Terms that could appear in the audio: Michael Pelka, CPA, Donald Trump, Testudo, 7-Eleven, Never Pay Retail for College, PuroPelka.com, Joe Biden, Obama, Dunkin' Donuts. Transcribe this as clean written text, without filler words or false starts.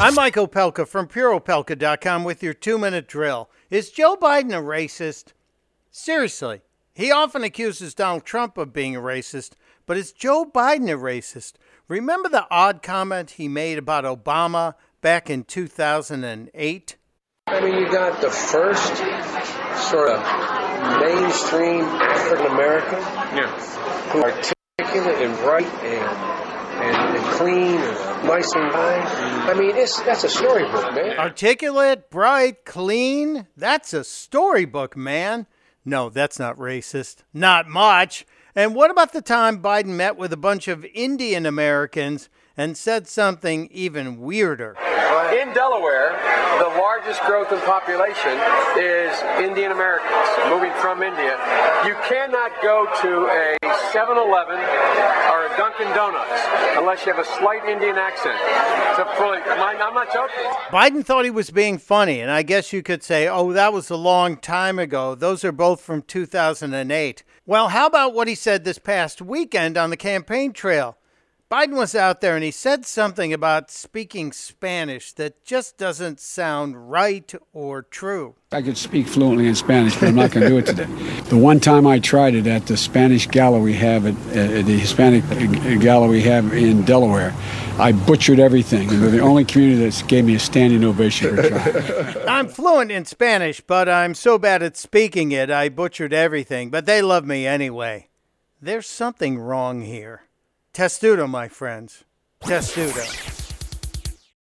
I'm Michael Pelka from PuroPelka.com with your 2-minute drill. Is Joe Biden a racist? Seriously, he often accuses Donald Trump of being a racist, but is Joe Biden a racist? Remember the odd comment he made about Obama back in 2008? I mean, you got the first sort of mainstream African American who are articulate and right and clean and nice and kind. I mean, that's a storybook, man. Articulate, bright, clean, that's a storybook, man. No, that's not racist. Not much. And what about the time Biden met with a bunch of Indian Americans and said something even weirder? In Delaware, the largest growth in population is Indian Americans moving from India. You cannot go to a 7-Eleven or a Dunkin' Donuts unless you have a slight Indian accent. I'm not joking. Biden thought he was being funny, and I guess you could say, oh, that was a long time ago. Those are both from 2008. Well, how about what he said this past weekend on the campaign trail? Biden was out there and he said something about speaking Spanish that just doesn't sound right or true. I could speak fluently in Spanish, but I'm not going to do it today. The one time I tried it at the Spanish gala we have at the Hispanic gala we have in Delaware, I butchered everything. They're the only community that gave me a standing ovation for trying. I'm fluent in Spanish, but I'm so bad at speaking it, I butchered everything. But they love me anyway. There's something wrong here. Testudo, my friends. Testudo.